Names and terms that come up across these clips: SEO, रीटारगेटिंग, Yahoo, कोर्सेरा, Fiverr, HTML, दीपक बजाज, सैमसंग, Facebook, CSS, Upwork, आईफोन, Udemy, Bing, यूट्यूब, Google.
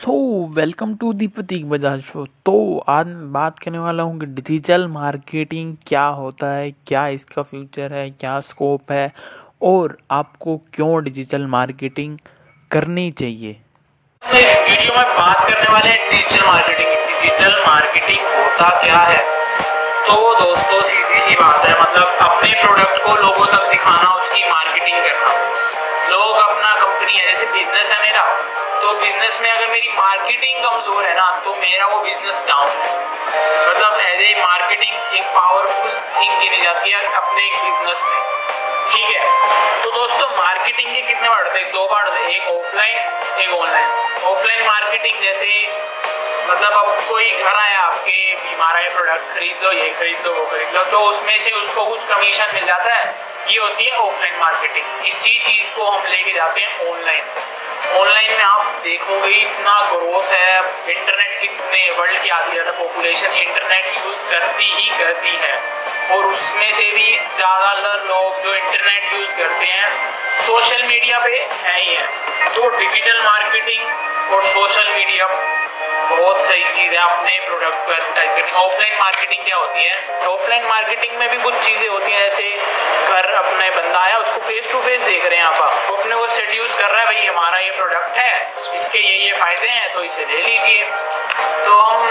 So welcome to दीपक बजाज show. तो आज मैं बात करने वाला हूँ कि डिजिटल मार्केटिंग क्या होता है, क्या इसका फ्यूचर है, क्या स्कोप है और आपको क्यों डिजिटल मार्केटिंग करनी चाहिए। इस वीडियो में बात करने वाले हैं डिजिटल मार्केटिंग होता क्या है। तो दोस्तों सीधी सी बात है, मतलब अपने प्रोडक्ट को लोगों तक दिखाना, उसकी मार्केटिंग करना। लोग अपना कंपनी है, जैसे बिजनेस है मेरा, तो बिजनेस में अगर मेरी मार्केटिंग कमजोर है ना तो मेरा वो बिजनेस डाउन है। मतलब एज ए मार्केटिंग एक पावरफुल थिंग गिनी जाती है अपने एक बिजनेस में, ठीक है। तो दोस्तों मार्केटिंग के कितने पार्ट होते हैं? दो पार्ट होते हैं, एक ऑफलाइन एक ऑनलाइन। ऑफलाइन मार्केटिंग जैसे मतलब अब कोई घर आया आपके, बीमार है, प्रोडक्ट खरीद लो, ये खरीद लो, वो खरीद लो, तो उसमें से उसको कुछ कमीशन मिल जाता है, ये होती है ऑफलाइन मार्केटिंग। इसी चीज़ को हम लेके जाते हैं ऑनलाइन। ऑनलाइन में आप देखोगे इतना ग्रोथ है, इंटरनेट कितने, वर्ल्ड की आधी ज़्यादा पॉपुलेशन इंटरनेट यूज़ करती है, और उसमें से भी ज़्यादातर लोग जो इंटरनेट यूज़ करते हैं सोशल मीडिया पे है ही है। तो डिजिटल मार्केटिंग और सोशल मीडिया बहुत सही चीज़ है अपने प्रोडक्ट को एडवर्टाइज करनी। ऑफलाइन मार्केटिंग क्या होती है? ऑफलाइन मार्केटिंग में भी कुछ चीज़ें होती हैं, जैसे घर अपने बंदा आया, उसको फेस टू फेस देख रहे हैं आप, अपने को सेड्यूस कर रहा है, भाई हमारा ये प्रोडक्ट है, इसके ये फायदे हैं, तो इसे ले लीजिए। तो हम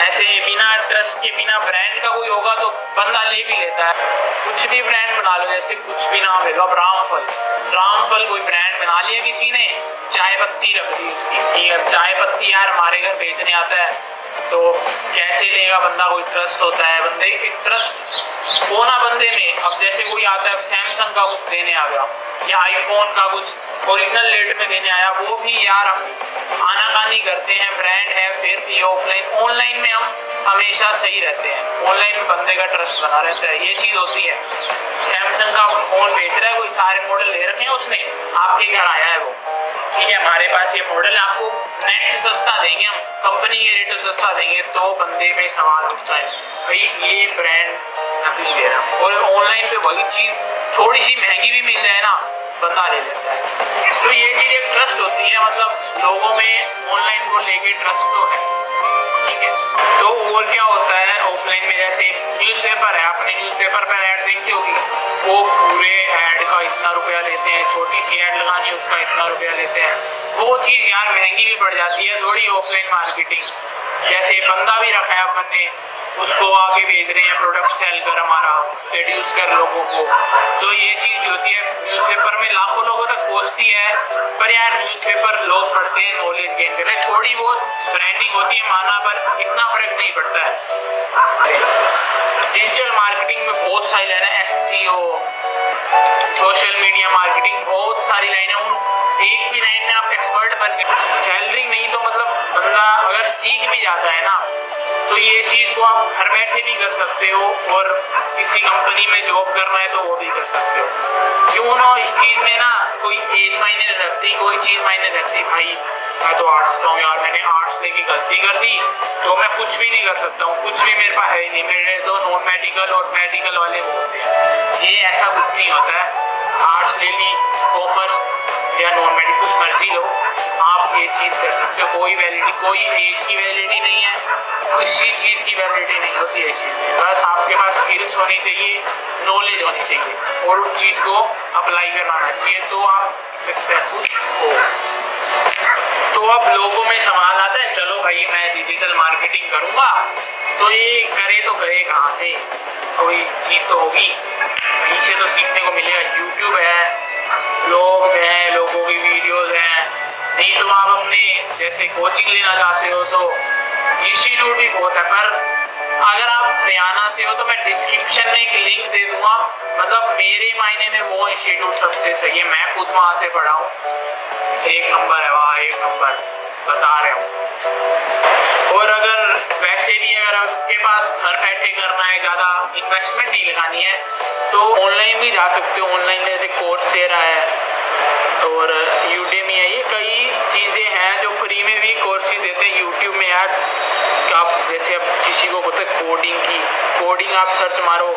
ऐसे बिना ट्रस्ट के, बिना ब्रांड का कोई होगा तो बंदा ले भी लेता है। कुछ भी ब्रांड बना लो, जैसे कुछ भी नाम ले लो, अब रामफल कोई ब्रांड बना लिया किसी ने, चाय पत्ती रख दी उसकी, चाय पत्ती यार हमारे घर बेचने आता है, तो कैसे लेगा बंदा, कोई ट्रस्ट होता है बंदे की, ट्रस्ट होना बंदे में। अब जैसे कोई आता है सैमसंग का कुछ देने आ गया या आईफोन का कुछ ओरिजिनल रेट में देने आया, वो भी यार हम आनाकानी करते हैं, ब्रांड है, फिर भी ऑफलाइन। ऑनलाइन में हम हमेशा सही रहते हैं, ऑनलाइन में बंदे का ट्रस्ट बना रहता है, ये चीज़ होती है। सैमसंग का फोन बेच रहा है, कोई सारे मॉडल ले रखे हैं उसने, आपके घर आया है वो, ठीक है हमारे पास ये मॉडल है, आपको नेट से सस्ता देंगे, हम कंपनी के रेट से सस्ता देंगे, तो बंदे पे सवाल उठता है भाई ये ब्रांड नकली दे रहा है। और ऑनलाइन पे वही चीज़ थोड़ी सी महंगी भी मिल जाए ना, बंदा ले लेता है। तो ये चीज़ एक ट्रस्ट होती है, मतलब लोगों में ऑनलाइन को लेके ट्रस्ट तो है, ठीक है। तो और क्या होता है ऑफलाइन में, जैसे न्यूज़ पेपर है, आपने न्यूज़ पेपर पर ऐड देखी होगी, वो पूरे ऐड का इतना रुपया लेते हैं, छोटी सी ऐड लगानी है उसका इतना रुपया लेते हैं, वो चीज़ यार महंगी भी पड़ जाती है थोड़ी। ऑफलाइन मार्केटिंग जैसे बंदा भी रखा है अपन ने, उसको आगे भेज रहे हैं, प्रोडक्ट सेल कर, हमारा सेड्यूस कर लोगों को, तो ये चीज़ होती है। न्यूज़पेपर में लाखों लोगों तक पहुँचती है, पर यार न्यूज़पेपर लोग पढ़ते हैं, नॉलेज गेन करते हैं, थोड़ी बहुत ब्रांडिंग होती है माना, पर इतना फर्क नहीं पड़ता है। डिजिटल मार्केटिंग में बहुत सारी लाइन है, SEO सोशल मीडिया मार्केटिंग, बहुत सारी लाइन है, उन एक भी लाइन में आप एक्सपर्ट बन गए, सैलरी नहीं तो मतलब बंदा अगर सीख भी जाता है ना, तो ये चीज़ को आप घर बैठे भी कर सकते हो, और किसी कंपनी में जॉब करना है तो वो भी कर सकते हो। क्यों ना इस चीज़ में ना कोई एक मायने रखती, कोई चीज़ मायने रखती, भाई मैं तो आर्ट्स का हूँ यार, मैंने आर्ट्स लेके गलती कर दी तो मैं कुछ भी नहीं कर सकता हूँ, कुछ भी मेरे पास है नहीं, मेरे तो नॉन मेडिकल और मेडिकल वाले होते हैं, ये ऐसा कुछ नहीं होता है। आर्ट्स ले ली, कॉमर्स या नॉन मेडिकल, कुछ मर्जी लो, आप ये चीज़ कर सकते हो, कोई वैलिडिटी, कोई एज की वैलिडिटी नहीं है, किसी चीज़ की वैलिडिटी नहीं होती है। बस आपके पास स्किल्स होनी चाहिए, नॉलेज होनी चाहिए, और उस चीज़ को अप्लाई करवाना चाहिए, तो आप सक्सेसफुल हो। तो अब लोगों में सवाल आता है, चलो भाई मैं डिजिटल मार्केटिंग करूँगा, तो ये करे कहाँ से, कोई चीज़ तो होगी, कहीं से तो सीखने को मिलेगा। यूट्यूब है, ब्लॉग हैं, लोगों की वीडियोज़ हैं, नहीं तो आप अपने जैसे कोचिंग लेना चाहते हो तो इंस्टीट्यूट भी बहुत है, पर अगर आप हरियाणा से हो तो मैं डिस्क्रिप्शन में एक लिंक दे दूंगा, मतलब मेरे मायने में वो इंस्टीट्यूट सबसे सही है, मैं खुद वहाँ से पढ़ा हूँ, एक नंबर है वहाँ, एक नंबर बता रहे हूँ। और अगर वैसे भी अगर आपके पास घर बैठे करना है, ज़्यादा इन्वेस्टमेंट नहीं लगानी है, तो ऑनलाइन भी जा सकते हो। ऑनलाइन जैसे कोर्सेरा है और यूडेमी है, ये कई चीज़ें हैं जो फ्री में भी कोर्सेज देते हैं। यूट्यूब में यार आप जैसे अब किसी को होता है कोडिंग की, कोडिंग आप सर्च मारो,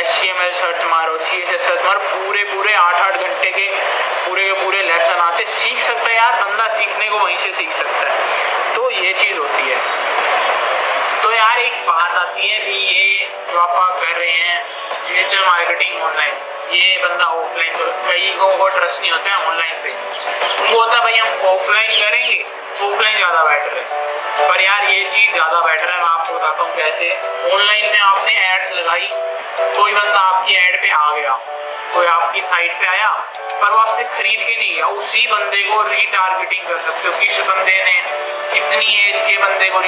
HTML सर्च मारो, CSS सर्च मारो, पूरे 8-8 घंटे के पूरे लेसन आते, सीख सकता है यार बंदा, सीखने को वहीं से सीख सकता है। चीज होती है। तो यार एक बात आती है भी ये जो आप कर रहे हैं डिजिटल मार्केटिंग ऑनलाइन, ये बंदा ऑफलाइन, तो कई लोगों को ट्रस्ट नहीं होता है ऑनलाइन पे, उनको होता है भाई हम ऑफलाइन करेंगे, ऑफलाइन ज़्यादा बेटर है। पर यार ये चीज़ ज़्यादा बेटर है, मैं आपको बताता हूँ कैसे। ऑनलाइन में आपने एड्स लगाई, कोई बंदा आपकी ऐड पे आ गया, कोई आपकी साइट पे आया, पर वो आपसे खरीद के नहीं गया, उसी बंदे को रीटारगेटिंग कर सकते हो। किस बंदे ने कितनी एज के बंदे को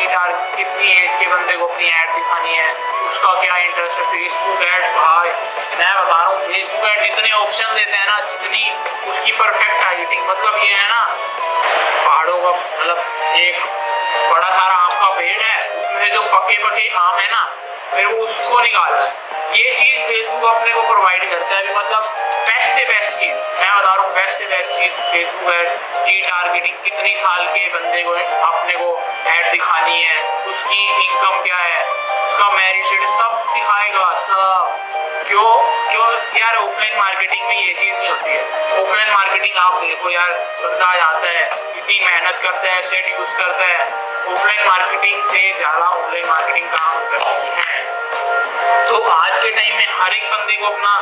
कितनी एज के बंदे को अपनी ऐड दिखानी है, उसका क्या इंटरेस्ट है। फेसबुक ऐड भाई मैं बता रहा हूँ, फेसबुक ऐड जितने ऑप्शन देते हैं ना, जितनी उसकी परफेक्ट टारगेटिंग, मतलब ये है ना पहाड़ों का, मतलब एक बड़ा सारा आम का पेड़ है, उसमें जो पके पके आम है ना, फिर वो उसको निकालना है। ये चीज़ फेसबुक अपने को प्रोवाइड करता है, मतलब बेस्ट से बेस्ट चीज़ मैं बता रहा हूँ, बेस्ट से बेस्ट चीज़ फेसबुक ऐड। रीटारगेटिंग, कितनी साल के बंदे को अपने को ऐड दिखानी है, उसकी इनकम क्या है, उसका मैरिड स्टेटस सब दिखाएगा सब। क्यों क्यों यार ऑफलाइन मार्केटिंग में ये चीज़ नहीं होती है। ऑफलाइन मार्केटिंग आप देखो यार, बंदा जाता है, इतनी मेहनत करता है, सेट यूज़ करता है। ऑफलाइन मार्केटिंग से ज़्यादा ऑनलाइन मार्केटिंग काम करती है। तो आज के टाइम में हर एक बंदे को अपना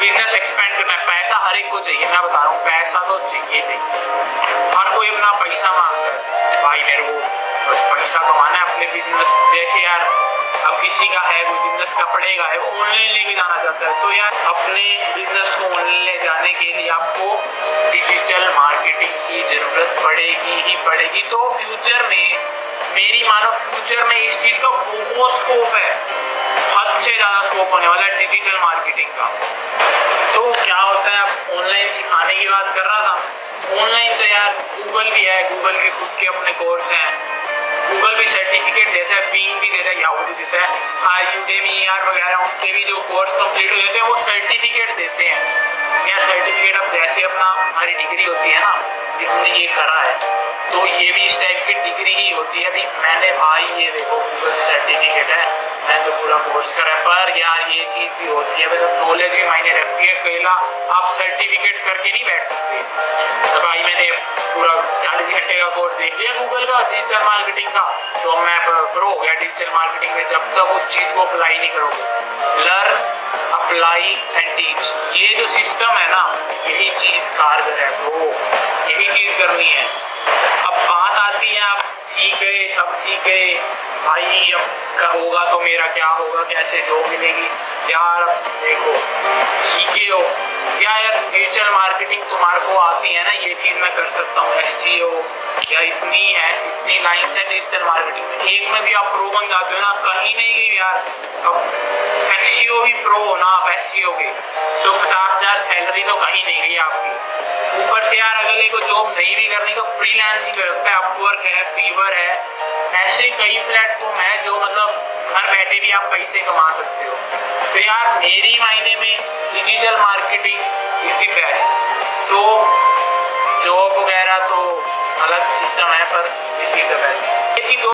बिजनेस एक्सपेंड करना है, पैसा हर एक को चाहिए। मैं बता रहा हूँ पैसा तो चाहिए नहीं, हर कोई अपना पैसा मांगता है, भाई मेरे को बस पैसा कमाना है अपने बिजनेस। जैसे यार अब किसी का है बिजनेस कपड़े का है, वो ऑनलाइन लेके जाना चाहता है, तो यार अपने बिजनेस को ऑनलाइन ले जाने के लिए आपको डिजिटल मार्केटिंग की जरूरत पड़ेगी ही पड़ेगी। तो फ्यूचर में मेरी मानो फ्यूचर में इस चीज़ का बहुत स्कोप है, हद से ज़्यादा स्कोप होने वाला है डिजिटल मार्केटिंग का। तो क्या होता है, आप ऑनलाइन सिखाने की बात कर रहा था, ऑनलाइन तो यार गूगल भी है, गूगल के खुद के अपने कोर्स हैं, गूगल भी सर्टिफिकेट देता है, बिंग भी देता है, याहू भी देता है, यूडेमी यार वगैरह, उनके भी जो कोर्स कंप्लीट हो जाते हैं वो सर्टिफिकेट देते हैं। या सर्टिफिकेट अब जैसे अपना हमारी डिग्री होती है ना, जिसने ये करा है, तो ये भी इस टाइप की डिग्री ही होती है। अभी मैंने भाई ये देखो गूगल सर्टिफिकेट है, मैं तो पूरा कोर्स करा, पर यार ये चीज़ भी होती है, मतलब नॉलेज भी मायने रखती है। पहला आप सर्टिफिकेट करके नहीं बैठ सकते। तो भाई मैंने पूरा 40 घंटे का कोर्स देख लिया गूगल का डिजिटल मार्केटिंग का, तो मैं प्रो हो गया डिजिटल मार्केटिंग में। जब तक उस चीज़ को अप्लाई नहीं करोगे, लर्न अप्लाई एंड टीच, ये जो सिस्टम है ना, यही चीज़ कारगर है, प्रो यही चीज़ करनी है। अब बात आती है आप सीख गए, सब सीख गए, भाई अब क्या होगा, तो मेरा क्या होगा, कैसे जॉब मिलेगी। यार देखो सीखे हो क्या यार, डिजिटल मार्केटिंग तुम्हारे को आती है ना, ये चीज़ मैं कर सकता हूँ। SEO या इतनी है, इतनी लाइन्स है डिजिटल मार्केटिंग में, एक में भी आप प्रो बन जाते हो ना, कहीं नहीं यार। अब SEO भी प्रो हो ना आप SEO के, तो 50,000 सैलरी तो कहीं नहीं गई आपकी। ऊपर से यार अगले को जॉब नहीं भी करनी तो फ्रीलांसिंग कर सकता है। अपवर्क है, फीवर है, ऐसे कई प्लेटफॉर्म है जो मतलब घर बैठे भी आप पैसे कमा सकते हो। तो यार मेरी मायने में digital marketing is the best. तो जॉब वगैरह तो अलग सिस्टम है, पर इसी द बेस्ट।